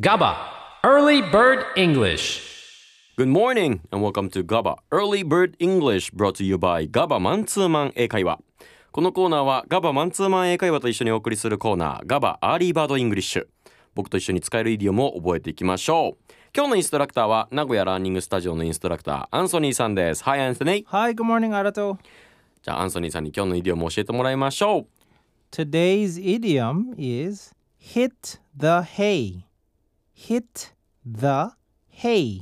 GABA Early Bird English. Good morning and welcome to GABA Early Bird English, brought to you by Gaba Mantoman Eikaiwa. このコーナーは Gaba Mantoman Eikaiwa と一緒にお送りするコーナー GABA Early Bird English。僕と一緒に使えるイディオムを覚えていきましょう。今日のインストラクターは名古屋ランニングスタジオのインストラクター Anthony さんです。 Hi Anthony. Hi, good morning, ありがとう。じゃあ Anthony さんに今日のイディオムを教えてもらいましょう。 Today's idiom is hit the hay.Hit the hay.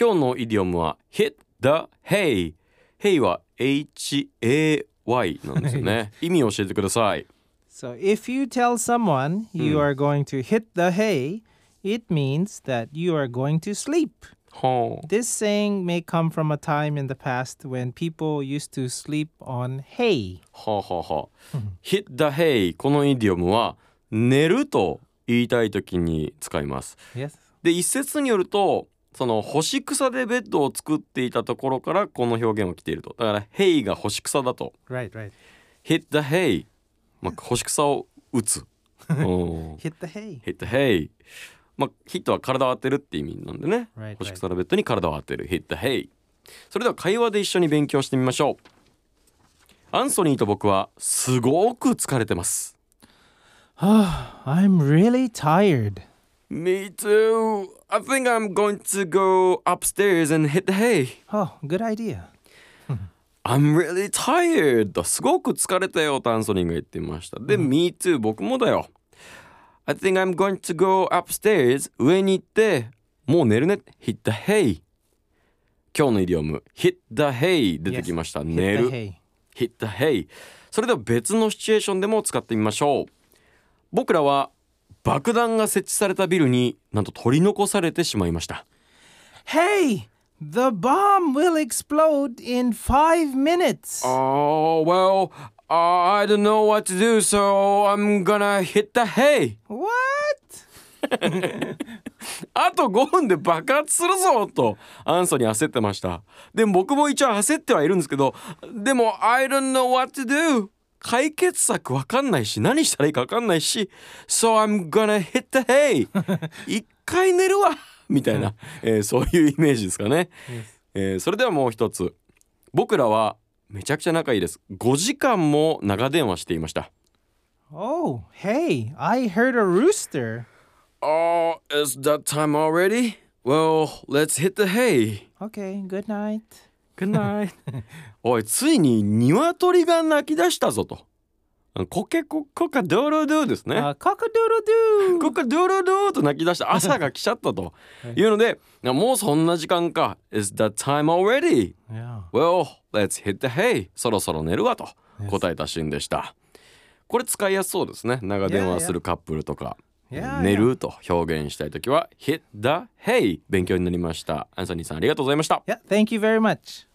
今日のイディオムは Hit the hay. Hay は H-A-Y なんですよね。意味を教えてください。So if you tell someone you are going to hit the hay, it means that you are going to sleep. This saying may come from a time in the past when people used to sleep on hay. Hit the hay. このイディオムは寝ると言いたい時に使います。Yes. で一説によるとその干し草でベッドを作っていたところからこの表現を来ていると。だから「hay」が干し草だと。Right, right. Hit the hay、まあ、干し草を打つ。Hit the hay. Hit the hay、まあ、ヒットは体を当てるって意味なんでね。Right, right. 干し草のベッドに体を当てる。Hit the hay。それでは会話で一緒に勉強してみましょう。アンソニーと僕はすごく疲れてます。Oh, I'm really tired. Me too. I think I'm going to go upstairs and hit the hay. Oh, good idea. I'm really tired. すごく疲れたよとアンソニーが言ってました。で、Me too. 僕もだよ。I think I'm going to go upstairs. 上に行って、もう寝るね。Hit the hay. 今日のイディオム、Hit the hay 出てきました。寝る。Hit the hay. それでは別のシチュエーションでも使ってみましょう。僕らは爆弾が設置されたビルになんと取り残されてしまいました。Hey! The bomb will explode in 5 minutes! Oh, well, I don't know what to do, so I'm gonna hit the hay! What? あと5分で爆発するぞとアンソニー焦ってました。でも僕も一応焦ってはいるんですけど、でも I don't know what to do!解決策わかんないし何したらいいかわかんないし So I'm gonna hit the hay 一回寝るわみたいな、そういうイメージですかね、それではもう一つ僕らはめちゃくちゃ仲いいです5時間も長電話していました Oh, hey, I heard a rooster Oh, it's that time already? Well, let's hit the hay Okay, good nightおいついに鶏が鳴き出したぞとコケコカドゥルドゥですねコカドゥルドゥコカドゥルドゥと鳴き出した朝が来ちゃったというのでもうそんな時間か Is that time already? Well, let's hit the hay そろそろ寝るわと答えたシーンでしたこれ使いやすそうですね長電話するカップルとか寝ると表現したいときは Hit the hay 勉強になりましたアンソニーさんありがとうございました Yeah, thank you very much